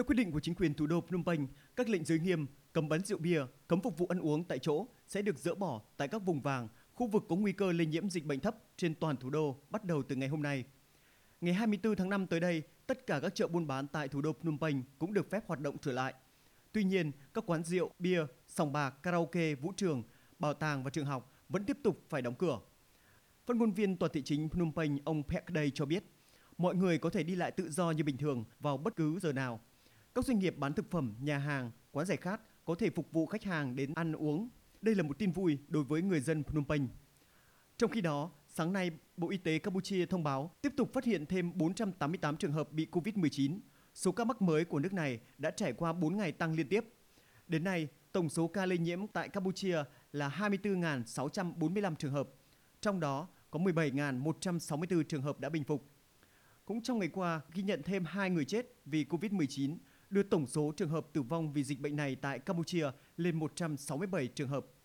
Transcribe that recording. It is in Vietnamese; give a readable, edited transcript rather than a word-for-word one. Theo quyết định của chính quyền thủ đô Phnom Penh, các lệnh giới nghiêm, cấm bán rượu bia, cấm phục vụ ăn uống tại chỗ sẽ được dỡ bỏ tại các vùng vàng, khu vực có nguy cơ lây nhiễm dịch bệnh thấp trên toàn thủ đô bắt đầu từ ngày hôm nay. Ngày 24 tháng 5 tới đây, tất cả các chợ buôn bán tại thủ đô Phnom Penh cũng được phép hoạt động trở lại. Tuy nhiên, các quán rượu, bia, sòng bạc, karaoke, vũ trường, bảo tàng và trường học vẫn tiếp tục phải đóng cửa. Phát ngôn viên tòa thị chính Phnom Penh, ông Peke Day cho biết, mọi người có thể đi lại tự do như bình thường vào bất cứ giờ nào. Các doanh nghiệp bán thực phẩm, nhà hàng, quán giải khát có thể phục vụ khách hàng đến ăn uống. Đây là một tin vui đối với người dân Phnom Penh. Trong khi đó, sáng nay, Bộ Y tế Campuchia thông báo tiếp tục phát hiện thêm 488 trường hợp bị COVID-19. Số ca mắc mới của nước này đã trải qua 4 ngày tăng liên tiếp. Đến nay, tổng số ca lây nhiễm tại Campuchia là 24.645 trường hợp. Trong đó có 17.164 trường hợp đã bình phục. Cũng trong ngày qua, ghi nhận thêm 2 người chết vì COVID-19, đưa tổng số trường hợp tử vong vì dịch bệnh này tại Campuchia lên 167 trường hợp.